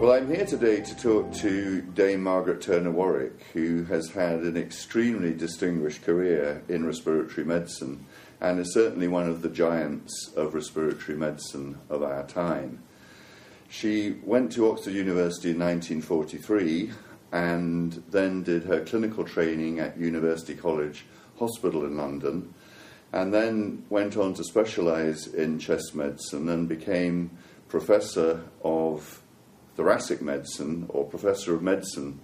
Well, I'm here today to talk to Dame Margaret Turner Warwick, who has had an extremely distinguished career in respiratory medicine and is certainly one of the giants of respiratory medicine of our time. She went to Oxford University in 1943 and then did her clinical training at University College Hospital in London, and then went on to specialise in chest medicine and became Professor of Thoracic Medicine, or Professor of Medicine,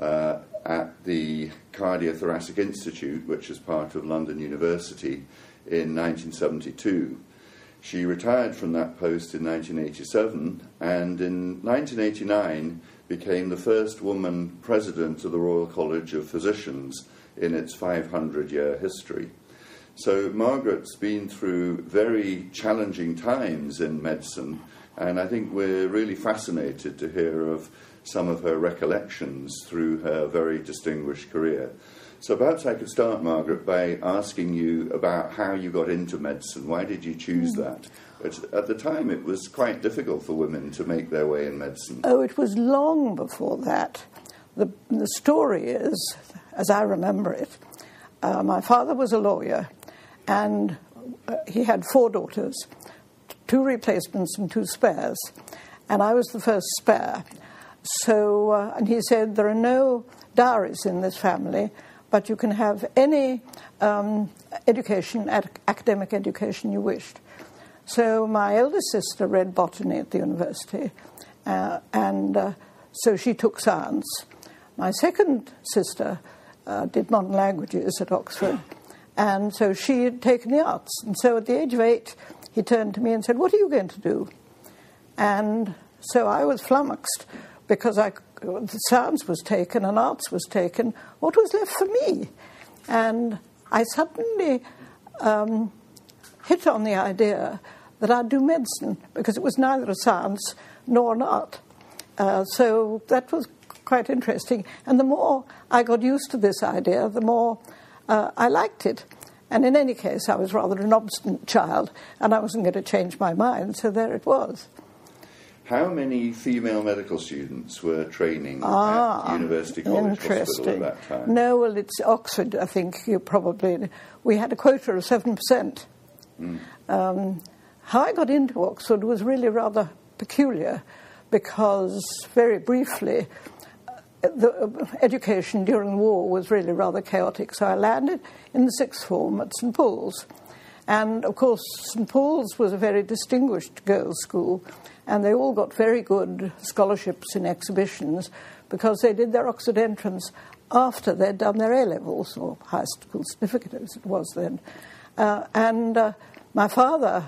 at the Cardiothoracic Institute, which is part of London University, in 1972. She retired from that post in 1987, and in 1989 became the first woman president of the Royal College of Physicians in its 500-year history. So Margaret's been through very challenging times in medicine, and I think we're really fascinated to hear of some of her recollections through her very distinguished career. So perhaps I could start, Margaret, by asking you about how you got into medicine. Why did you choose that? At the time, it was quite difficult for women to make their way in medicine. Oh, it was long before that. The story is, as I remember it, my father was a lawyer, and he had four daughters, two replacements and two spares, and I was the first spare. So, and he said, there are no dowries in this family, but you can have any education, academic education you wished. So my eldest sister read botany at the university, so she took science. My second sister did modern languages at Oxford, and so she had taken the arts. And so at the age of 8, he turned to me and said, what are you going to do? And so I was flummoxed because science was taken and arts was taken. What was left for me? And I suddenly hit on the idea that I'd do medicine, because it was neither a science nor an art. So that was quite interesting. And the more I got used to this idea, the more I liked it. And in any case, I was rather an obstinate child, and I wasn't going to change my mind, so there it was. How many female medical students were training at University College Hospital at that time? No, well, it's Oxford, I think, you probably. We had a quota of 7%. Mm. How I got into Oxford was really rather peculiar, because, very briefly, the education during the war was really rather chaotic, so I landed in the sixth form at St Paul's. And, of course, St Paul's was a very distinguished girls' school, and they all got very good scholarships in exhibitions because they did their Oxford entrance after they'd done their A-levels, or high school certificate as it was then. My father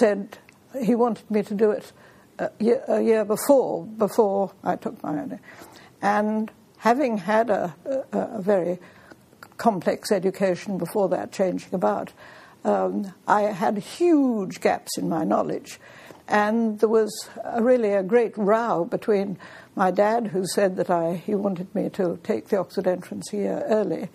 said he wanted me to do it a year before I took my own. And having had a very complex education before that, changing about, I had huge gaps in my knowledge. And there was really a great row between my dad, who said that he wanted me to take the Oxford entrance a year early,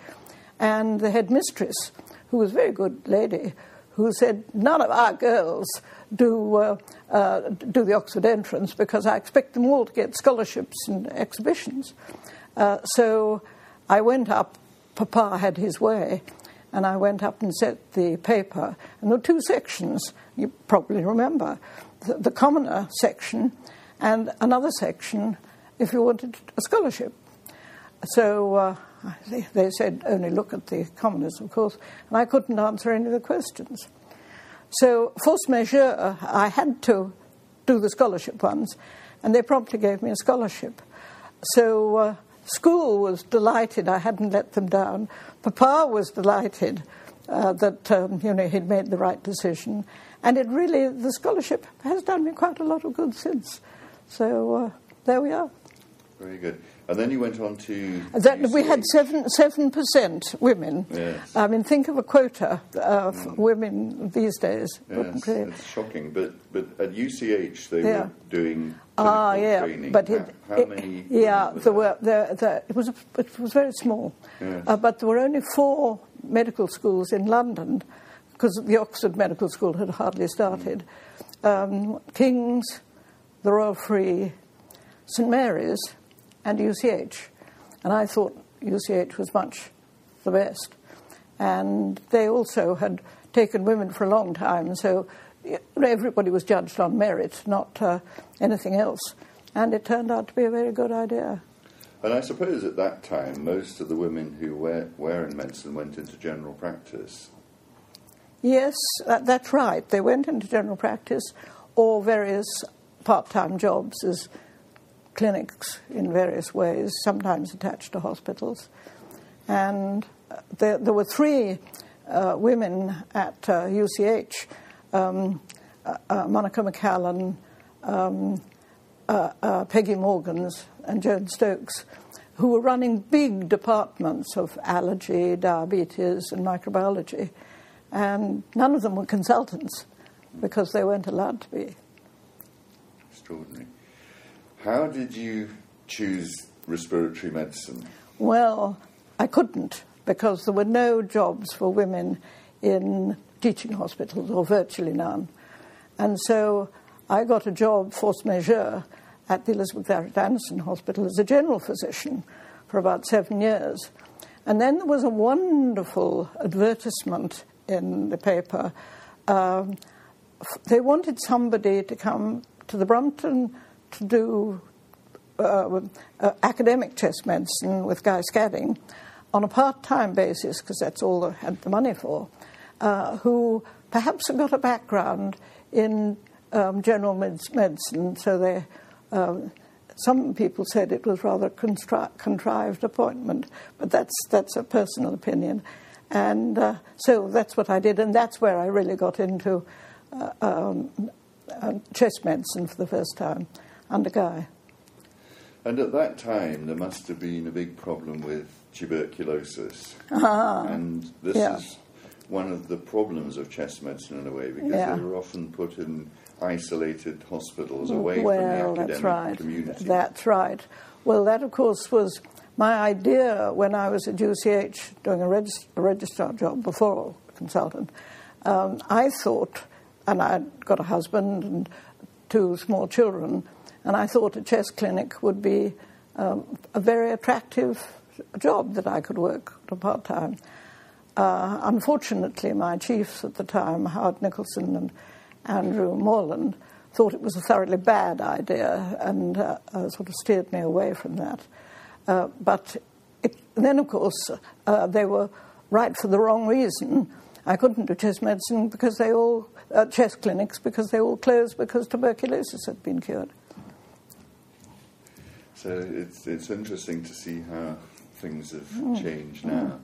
and the headmistress, who was a very good lady, who said, none of our girls do the Oxford entrance because I expect them all to get scholarships and exhibitions. So I went up, Papa had his way, and I went up and set the paper. And there were two sections, you probably remember, the commoner section and another section if you wanted a scholarship. So they said, only look at the commoners, of course, and I couldn't answer any of the questions. So, force majeure, I had to do the scholarship ones, and they promptly gave me a scholarship. So, school was delighted I hadn't let them down. Papa was delighted that he'd made the right decision, and it really, the scholarship has done me quite a lot of good since. So, there we are. Very good. And then you went on to... We had 7% women. Yes. I mean, think of a quota of women these days. Yes, it's shocking. But at UCH they were doing training. But how many? Yeah, it was very small. Yes. But there were only 4 medical schools in London, because the Oxford Medical School had hardly started. King's, the Royal Free, St Mary's and UCH. And I thought UCH was much the best. And they also had taken women for a long time, so everybody was judged on merit, not anything else. And it turned out to be a very good idea. And I suppose at that time, most of the women who were in medicine went into general practice. Yes, that's right. They went into general practice or various part-time jobs as clinics in various ways, sometimes attached to hospitals. And there were three women at UCH, Monica McCallan, Peggy Morgans and Joan Stokes, who were running big departments of allergy, diabetes and microbiology. And none of them were consultants because they weren't allowed to be. Extraordinary. How did you choose respiratory medicine? Well, I couldn't, because there were no jobs for women in teaching hospitals, or virtually none. And so I got a job, force majeure, at the Elizabeth Garrett Anderson Hospital as a general physician for about 7 years. And then there was a wonderful advertisement in the paper. They wanted somebody to come to the Brompton to do academic chest medicine with Guy Scadding on a part-time basis, because that's all they had the money for, who perhaps had got a background in general medicine, so they... some people said it was rather contrived appointment, but that's a personal opinion. And so that's what I did, and that's where I really got into chest medicine for the first time, under Guy. And at that time there must have been a big problem with tuberculosis. And this is one of the problems of chest medicine in a way, because they were often put in isolated hospitals away from the academic community. That's right. Well, that, of course, was my idea when I was at UCH doing a registrar job before a consultant. I thought, and I'd got a husband and 2 small children, and I thought a chest clinic would be a very attractive job that I could work part-time. Unfortunately, my chiefs at the time, Howard Nicholson and Andrew Moreland, thought it was a thoroughly bad idea and sort of steered me away from that. But then, of course, they were right for the wrong reason. I couldn't do chest medicine because they all, chest clinics, because they all closed because tuberculosis had been cured. So it's interesting to see how things have changed now.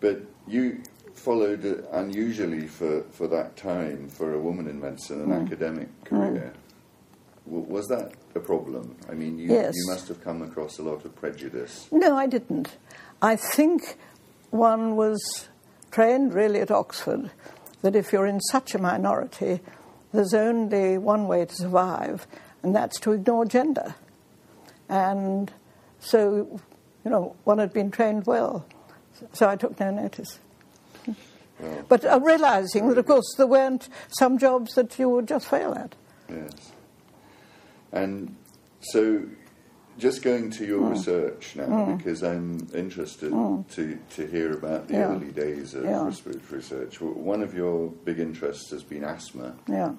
But you followed unusually for that time, for a woman in medicine, an academic career. Was that a problem? I mean, you must have come across a lot of prejudice. No, I didn't. I think one was trained really at Oxford that if you're in such a minority, there's only one way to survive, and that's to ignore gender. And so, you know, one had been trained well. So I took no notice. Well, but realising that, of course, there weren't some jobs that you would just fail at. Yes. And so just going to your research now, because I'm interested to hear about the early days of respiratory research. One of your big interests has been asthma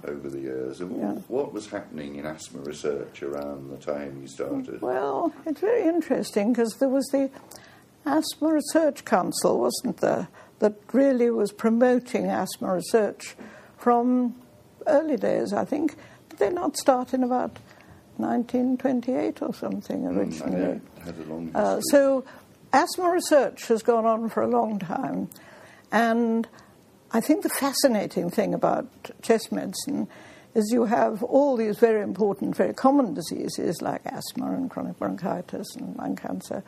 over the years. And what was happening in asthma research around the time you started? Well, it's very interesting, because there was the Asthma Research Council, wasn't there, that really was promoting asthma research from early days, I think. Did they not start in about 1928 or something originally? Had a long so asthma research has gone on for a long time. And I think the fascinating thing about chest medicine is you have all these very important, very common diseases like asthma and chronic bronchitis and lung cancer,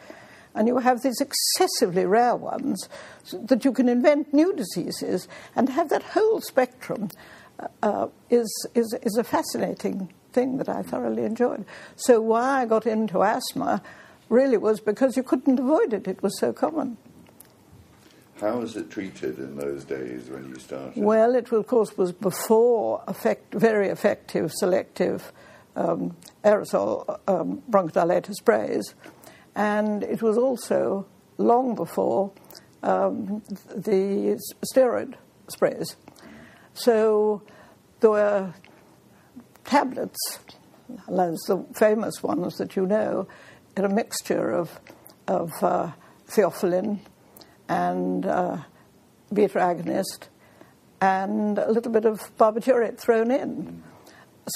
and you have these excessively rare ones, so that you can invent new diseases and have that whole spectrum is a fascinating thing that I thoroughly enjoyed. So why I got into asthma really was because you couldn't avoid it. It was so common. How was it treated in those days when you started? Well, it, of course, was before very effective selective aerosol bronchodilator sprays. And it was also long before the steroid sprays. So there were tablets, those the famous ones that you know, in a mixture of theophylline and beta agonist and a little bit of barbiturate thrown in.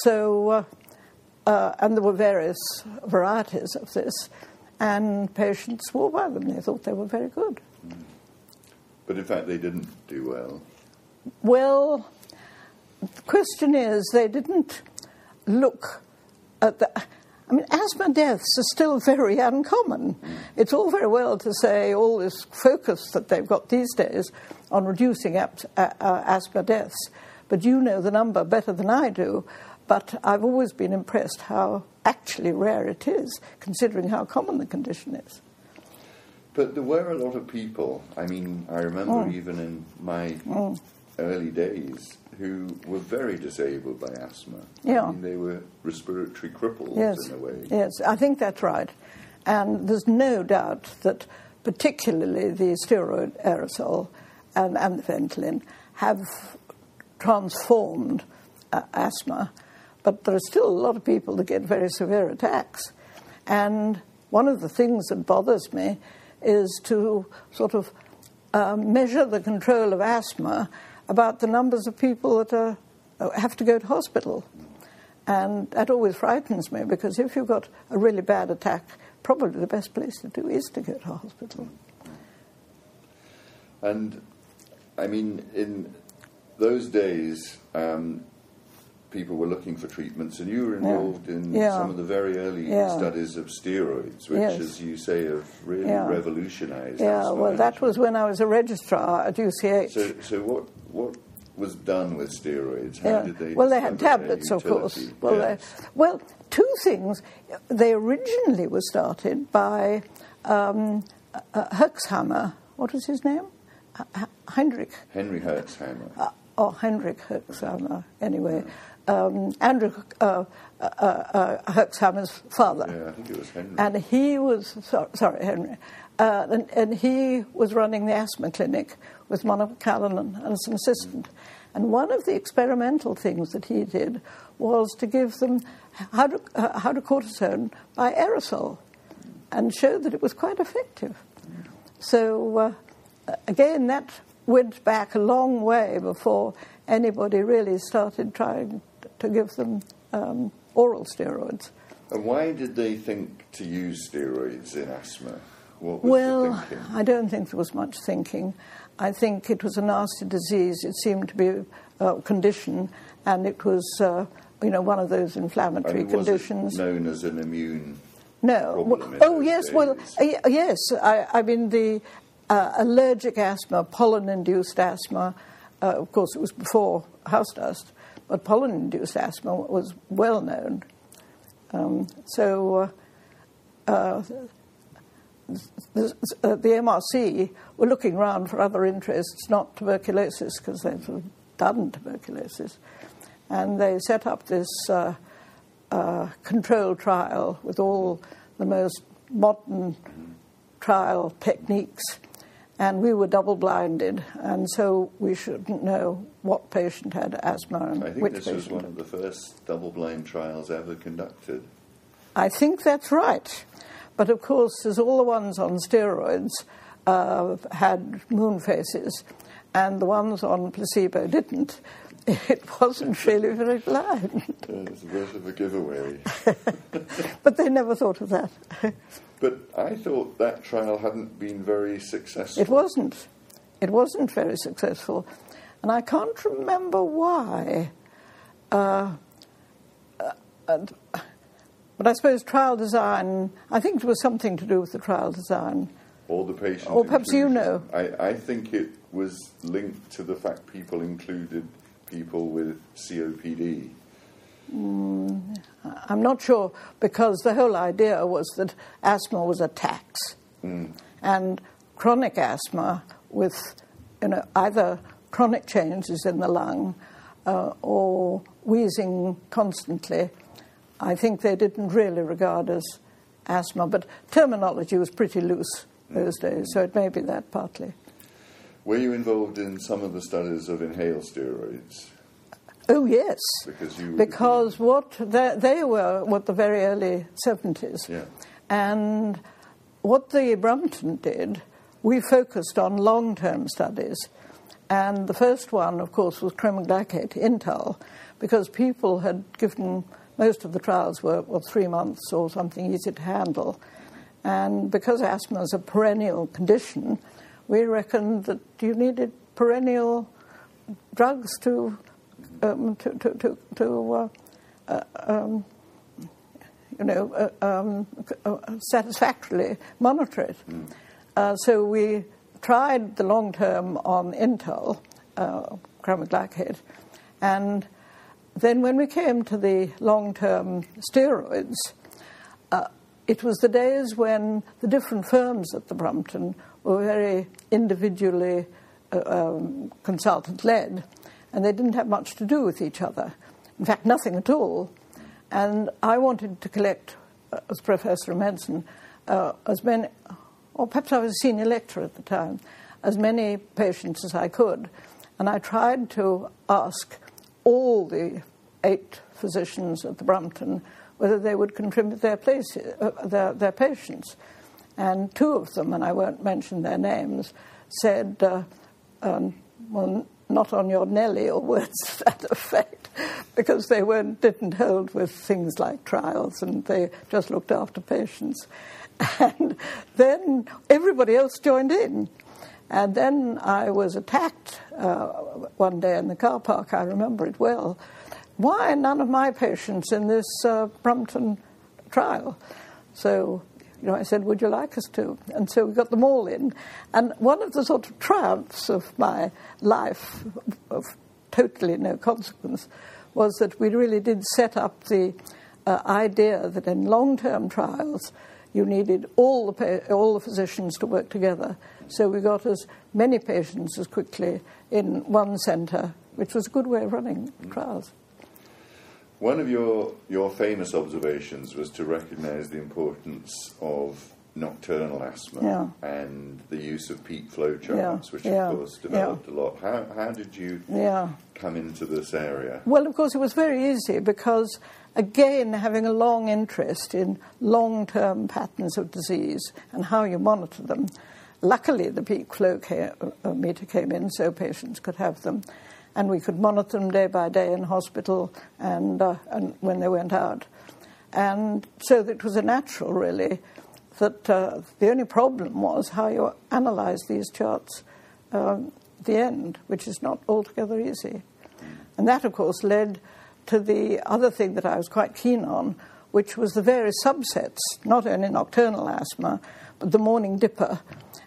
So, and there were various varieties of this, and patients swore by them. They thought they were very good. But in fact, they didn't do well. Well, the question is, they didn't look at the... I mean, asthma deaths are still very uncommon. It's all very well to say all this focus that they've got these days on reducing asthma deaths, but you know the number better than I do, but I've always been impressed how actually rare it is, considering how common the condition is. But there were a lot of people, I mean, I remember even in my early days, who were very disabled by asthma. Yeah. I mean, they were respiratory cripples in a way. Yes, I think that's right. And there's no doubt that particularly the steroid aerosol and the Ventolin have transformed asthma. But there are still a lot of people that get very severe attacks. And one of the things that bothers me is to sort of measure the control of asthma about the numbers of people that have to go to hospital. And that always frightens me, because if you've got a really bad attack, probably the best place to do is to go to hospital. And, I mean, in those days, people were looking for treatments, and you were involved in some of the very early studies of steroids, which, as you say, have really revolutionised. Yeah, well, that was when I was a registrar at UCH. So what was done with steroids? How did they... Well, they had tablets, of course. Well, two things. They originally were started by Herxheimer. What was his name? Henry Herxheimer. Henry Herxheimer, anyway. Andrew Herxheimer's father. Yeah, I think it was Henry. And he was, sorry, Henry. And he was running the asthma clinic with Monica McCallan as an assistant. And one of the experimental things that he did was to give them hydrocortisone by aerosol and showed that it was quite effective. So, again, that went back a long way before anybody really started trying to give them oral steroids. And why did they think to use steroids in asthma? What was the thinking? Well, I don't think there was much thinking. I think it was a nasty disease. It seemed to be a condition, and it was, one of those inflammatory conditions. Was it known as an immune problem? Oh, yes, days? Well, yes. I mean, the... allergic asthma, pollen-induced asthma, of course it was before house dust, but pollen-induced asthma was well known. The MRC were looking round for other interests, not tuberculosis, because they've sort of done tuberculosis. And they set up this control trial with all the most modern trial techniques. And we were double-blinded, and so we shouldn't know what patient had asthma and which patient. I think this was one of the first double-blind trials ever conducted. I think that's right. But, of course, there's all the ones on steroids had moon faces, and the ones on placebo didn't. It wasn't really very blind. It was a bit of a giveaway. But they never thought of that. But I thought that trial hadn't been very successful. It wasn't. It wasn't very successful. And I can't remember why. But I suppose trial design, I think it was something to do with the trial design. Or the patient. Or perhaps inclusion. You know. I think it was linked to the fact people included people with COPD. I'm not sure, because the whole idea was that asthma was a tax, and chronic asthma with either chronic changes in the lung or wheezing constantly I think they didn't really regard as asthma, but terminology was pretty loose those days, so it may be that partly. Were you involved in some of the studies of inhaled steroids? Oh, yes, because what they were the very early 70s. Yeah. And what the Brompton did, we focused on long-term studies. And the first one, of course, was cremoglycate, Intal, because people had given, most of the trials were 3 months or something, easy to handle. And because asthma is a perennial condition, we reckoned that you needed perennial drugs to satisfactorily monitor it. Mm. So we tried the long term on Intal, cremoglycate, and then when we came to the long term steroids, it was the days when the different firms at the Brompton were very individually consultant led. And they didn't have much to do with each other. In fact, nothing at all. And I wanted to collect, as Professor of Medicine, as many, or perhaps I was a senior lecturer at the time, as many patients as I could. And I tried to ask all the 8 physicians at the Brompton whether they would contribute their patients. And 2 of them, and I won't mention their names, said, well, not on your Nelly, or words to that effect, because they didn't hold with things like trials, and they just looked after patients. And then everybody else joined in. And then I was attacked one day in the car park, I remember it well. Why none of my patients in this Brompton trial? So I said, would you like us to? And so we got them all in. And one of the sort of triumphs of my life, of totally no consequence, was that we really did set up the idea that in long-term trials you needed all the physicians to work together. So we got as many patients as quickly in one centre, which was a good way of running trials. One of your famous observations was to recognise the importance of nocturnal asthma, yeah, and the use of peak flow charts, yeah, which, yeah, of course, developed, yeah, a lot. How did you, yeah, come into this area? Well, of course, it was very easy because, again, having a long interest in long-term patterns of disease and how you monitor them, luckily the peak flow meter came in so patients could have them. And we could monitor them day by day in hospital and when they went out. And so it was a natural, really, that the only problem was how you analyse these charts at the end, which is not altogether easy. And that, of course, led to the other thing that I was quite keen on, which was the various subsets, not only nocturnal asthma, but the morning dipper,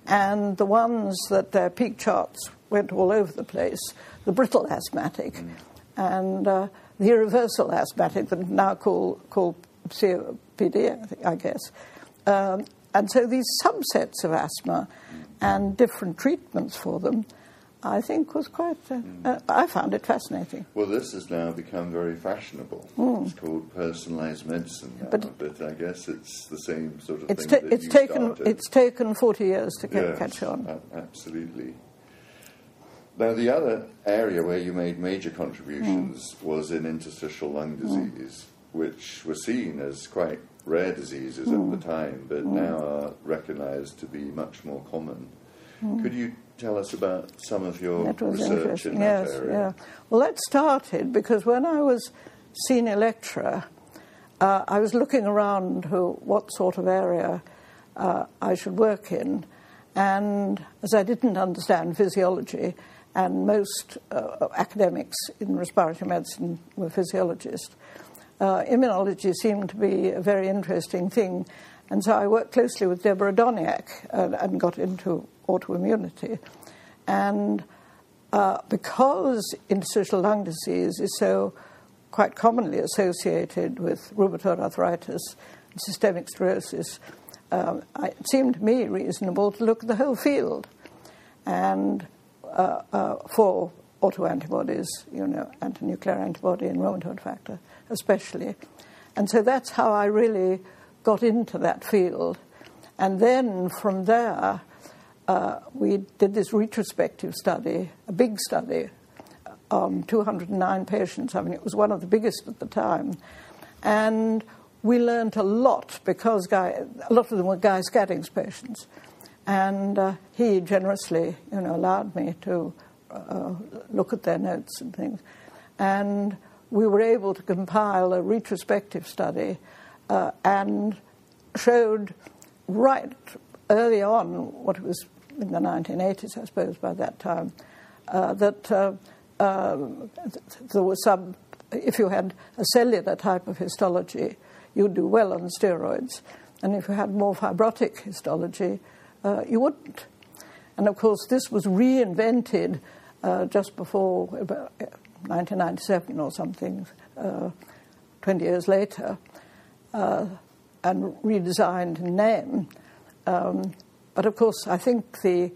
and the ones that their peak charts went all over the place, the brittle asthmatic, mm, and the irreversible asthmatic that now call COPD, I guess. And so these subsets of asthma, mm, and different treatments for them, I think was quite, I found it fascinating. Well, this has now become very fashionable. Mm. It's called personalised medicine now, but I guess it's the same sort of thing that you started. It's taken 40 years to catch on. Absolutely. Now, the other area where you made major contributions, mm, was in interstitial lung disease, mm, which were seen as quite rare diseases, mm, at the time, but, mm, now are recognised to be much more common. Mm. Could you tell us about some of your research in that area? Yeah. Well, that started because when I was senior lecturer, I was looking around to what sort of area I should work in, and as I didn't understand physiology, and most academics in respiratory medicine were physiologists, immunology seemed to be a very interesting thing. And so I worked closely with Deborah Doniach and got into autoimmunity. And because interstitial lung disease is so quite commonly associated with rheumatoid arthritis and systemic sclerosis, it seemed to me reasonable to look at the whole field and for autoantibodies, antinuclear antibody and rheumatoid factor especially. And so that's how I really got into that field. And then from there, we did this retrospective study, a big study, on 209 patients. I mean, it was one of the biggest at the time. And we learned a lot because a lot of them were Guy Scadding's patients. And he generously, you know, allowed me to look at their notes and things. And we were able to compile a retrospective study and showed right early on, what it was in the 1980s, I suppose, by that time, that there was some, if you had a cellular type of histology, you'd do well on steroids. And if you had more fibrotic histology, you wouldn't. And of course, this was reinvented just before 1997 or something, 20 years later, and redesigned in name. But of course, I think the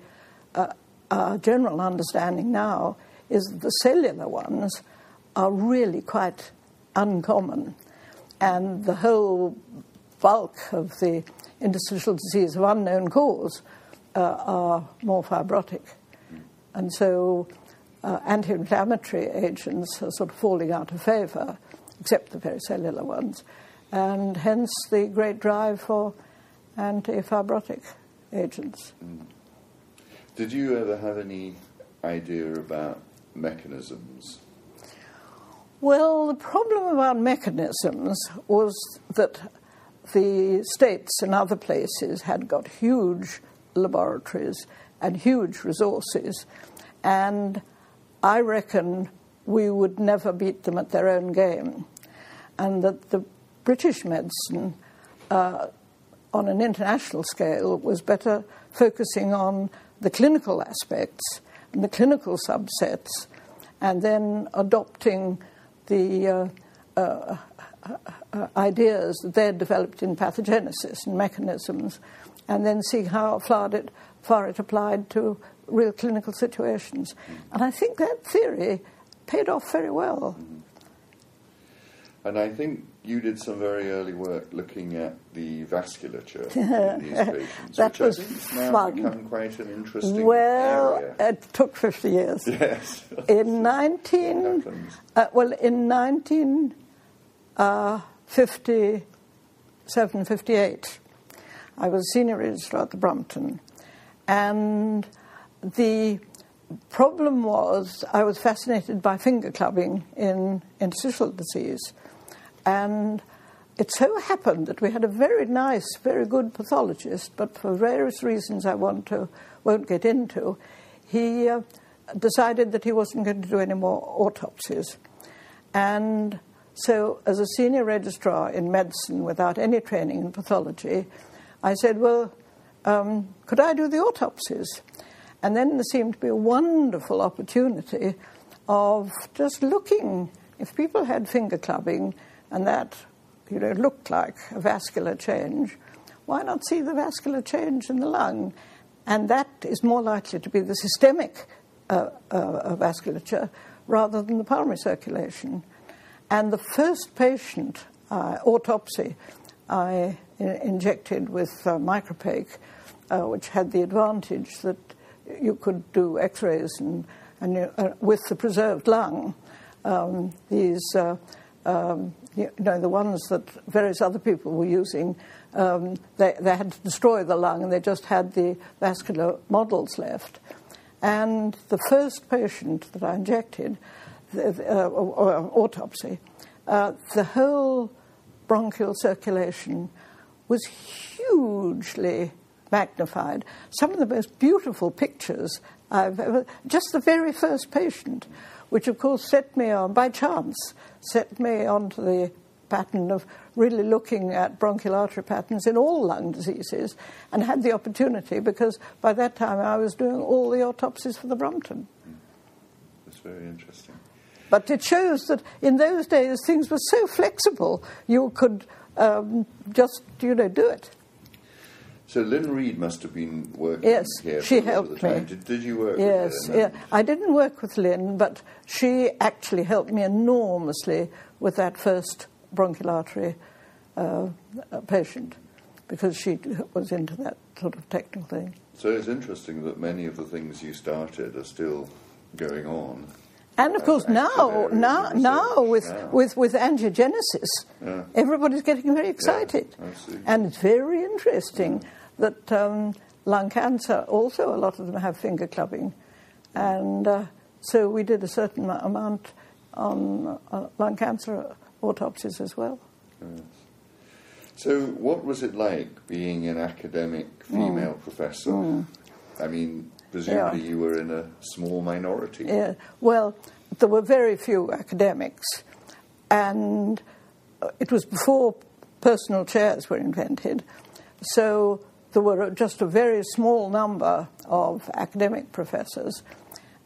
general understanding now is that the cellular ones are really quite uncommon, and the whole bulk of the interstitial disease of unknown cause are more fibrotic. And so anti-inflammatory agents are sort of falling out of favour, except the very cellular ones, and hence the great drive for anti-fibrotic agents. Mm. Did you ever have any idea about mechanisms? Well, the problem about mechanisms was that the states and other places had got huge laboratories and huge resources, and I reckon we would never beat them at their own game, and that the British medicine on an international scale was better focusing on the clinical aspects and the clinical subsets, and then adopting the ideas that they'd developed in pathogenesis and mechanisms, and then seeing how far it applied to real clinical situations. And I think that theory paid off very well. And I think you did some very early work looking at the vasculature in these patients, that which was I think has now fun. Become quite an interesting area. Well, it took 50 years. Yes. In 1957, 58, I was senior registrar at the Brompton, and the problem was I was fascinated by finger clubbing in interstitial disease. And it so happened that we had a very nice, very good pathologist, but for various reasons I won't get into, he decided that he wasn't going to do any more autopsies. And so as a senior registrar in medicine without any training in pathology, I said, well, could I do the autopsies? And then there seemed to be a wonderful opportunity of just looking. If people had finger clubbing and that, you know, looked like a vascular change, why not see the vascular change in the lung? And that is more likely to be the systemic vasculature rather than the pulmonary circulation. And the first patient autopsy I injected with Micropaque, which had the advantage that you could do x-rays and with the preserved lung. The ones that various other people were using, they had to destroy the lung and they just had the vascular models left. And the first patient that I injected, autopsy, the whole bronchial circulation was hugely magnified. Some of the most beautiful pictures I've ever... Just the very first patient, which of course set me on, by chance, onto the pattern of really looking at bronchial artery patterns in all lung diseases, and had the opportunity because by that time I was doing all the autopsies for the Brompton. That's very interesting. But it shows that in those days things were so flexible, you could do it. So Lynn Reed must have been working here. Yes, she helped me. Did you work with Lynn? Yes, yeah. I didn't work with Lynn, but she actually helped me enormously with that first bronchial artery patient, because she was into that sort of technical thing. So it's interesting that many of the things you started are still going on. And of course, now with angiogenesis, everybody's getting very excited. Yeah, and it's very interesting that lung cancer, also a lot of them have finger clubbing. And so we did a certain amount on lung cancer autopsies as well. Yes. So what was it like being an academic female professor? I mean, presumably you were in a small minority. Yeah. Well, there were very few academics, and it was before personal chairs were invented, so there were just a very small number of academic professors.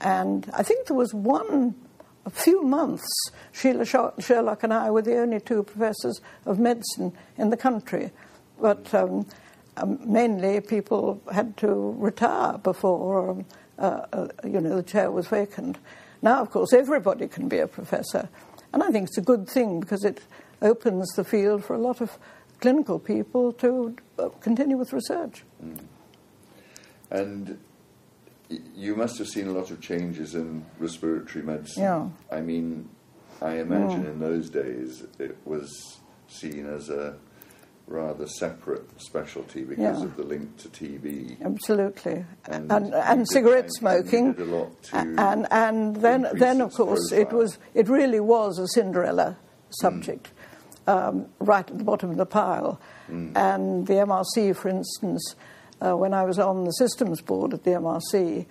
And I think there was one... a few months, Sheila Sherlock and I were the only two professors of medicine in the country. But mainly people had to retire before, the chair was vacant. Now, of course, everybody can be a professor. And I think it's a good thing because it opens the field for a lot of clinical people to continue with research. And... you must have seen a lot of changes in respiratory medicine. Yeah. I mean, I imagine in those days it was seen as a rather separate specialty because of the link to TB. Absolutely. And cigarette smoking. A lot to and then of course profile. it really was a Cinderella subject, right at the bottom of the pile. And the MRC, for instance. When I was on the systems board at the MRC,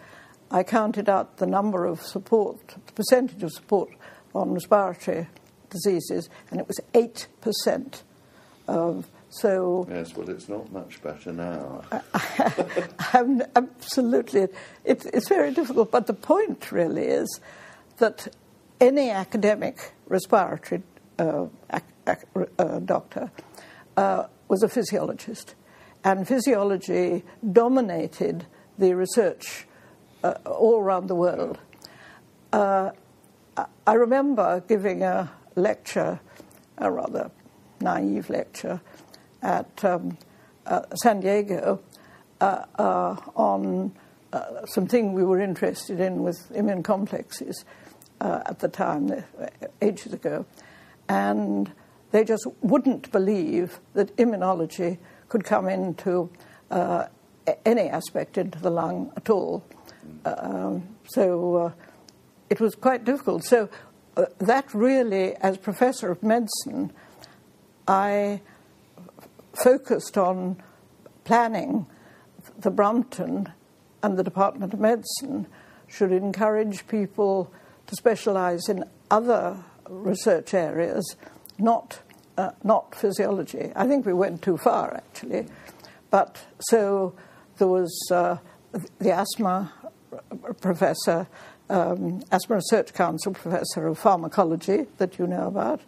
I counted out the number of support, the percentage of support on respiratory diseases, and it was 8%. Yes, well, it's not much better now. Absolutely. It's very difficult, but the point really is that any academic respiratory doctor was a physiologist. And physiology dominated the research all around the world. I remember giving a lecture, a rather naive lecture, at San Diego on something we were interested in with immune complexes at the time, ages ago. And they just wouldn't believe that immunology could come into any aspect into the lung at all. It was quite difficult. So that really, as professor of medicine, I focused on planning the Brompton and the Department of Medicine should encourage people to specialise in other research areas, not physiology. I think we went too far, actually. But so there was the asthma professor, Asthma Research Council professor of pharmacology that you know about.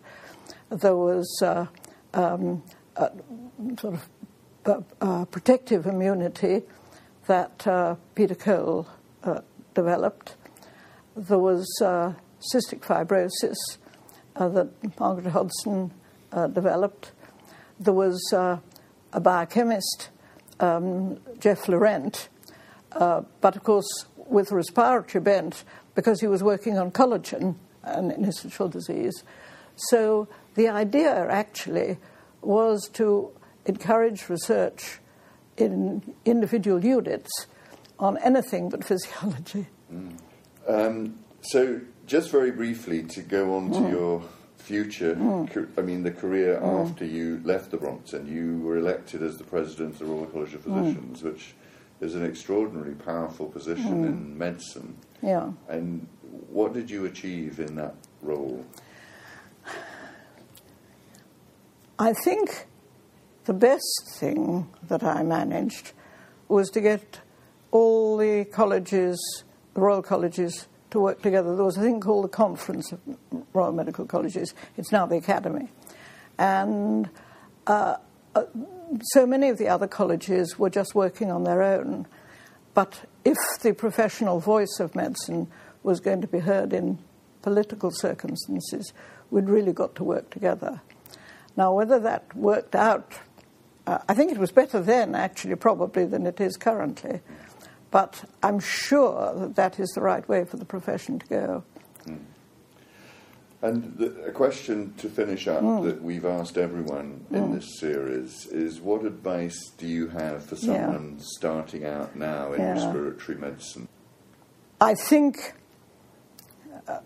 There was sort of protective immunity that Peter Cole developed. There was cystic fibrosis that Margaret Hudson developed. There was a biochemist, Jeff Laurent, but of course with a respiratory bent because he was working on collagen and interstitial disease. So the idea actually was to encourage research in individual units on anything but physiology. So just very briefly to go on to your future, the career after you left the Brompton, you were elected as the president of the Royal College of Physicians, which is an extraordinarily powerful position in medicine. Yeah. And what did you achieve in that role? I think the best thing that I managed was to get all the colleges, the Royal Colleges, to work together. There was a thing called the Conference of Royal Medical Colleges. It's now the Academy. And so many of the other colleges were just working on their own. But if the professional voice of medicine was going to be heard in political circumstances, we'd really got to work together. Now, whether that worked out, I think it was better then, actually, probably, than it is currently. But I'm sure that that is the right way for the profession to go. Mm. And a question to finish up that we've asked everyone in this series is, what advice do you have for someone starting out now in respiratory medicine? I think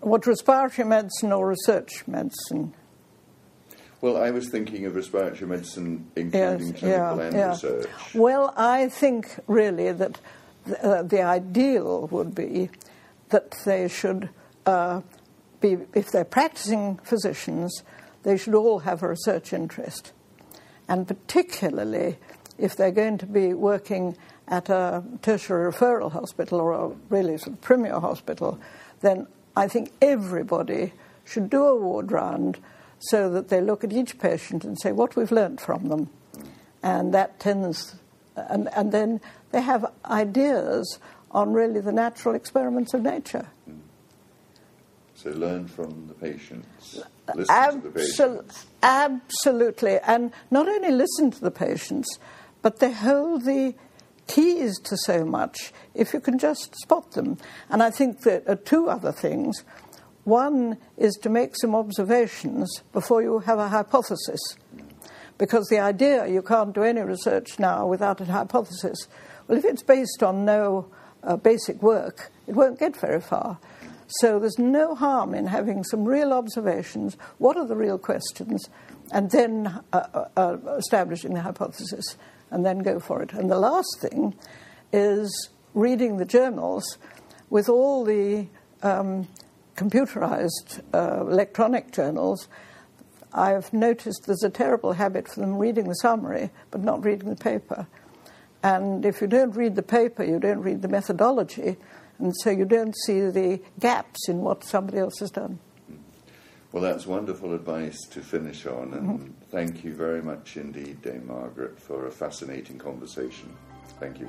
what respiratory medicine or research medicine? Well, I was thinking of respiratory medicine including clinical and research. Well, I think really that the ideal would be that they should be, if they're practicing physicians, they should all have a research interest. And particularly if they're going to be working at a tertiary referral hospital or a really sort of premier hospital, then I think everybody should do a ward round so that they look at each patient and say what we've learnt from them. And that tends, and then they have ideas on really the natural experiments of nature. So learn from the patients, listen to the patients. Absolutely, and not only listen to the patients, but they hold the keys to so much if you can just spot them. And I think there are two other things. One is to make some observations before you have a hypothesis, because the idea you can't do any research now without a hypothesis. Well, if it's based on no basic work, it won't get very far. So there's no harm in having some real observations. What are the real questions? And then establishing the hypothesis, and then go for it. And the last thing is reading the journals with all the computerized electronic journals. I've noticed there's a terrible habit for them reading the summary but not reading the paper. And if you don't read the paper, you don't read the methodology, and so you don't see the gaps in what somebody else has done. Well, that's wonderful advice to finish on, and thank you very much indeed, Dame Margaret, for a fascinating conversation. Thank you.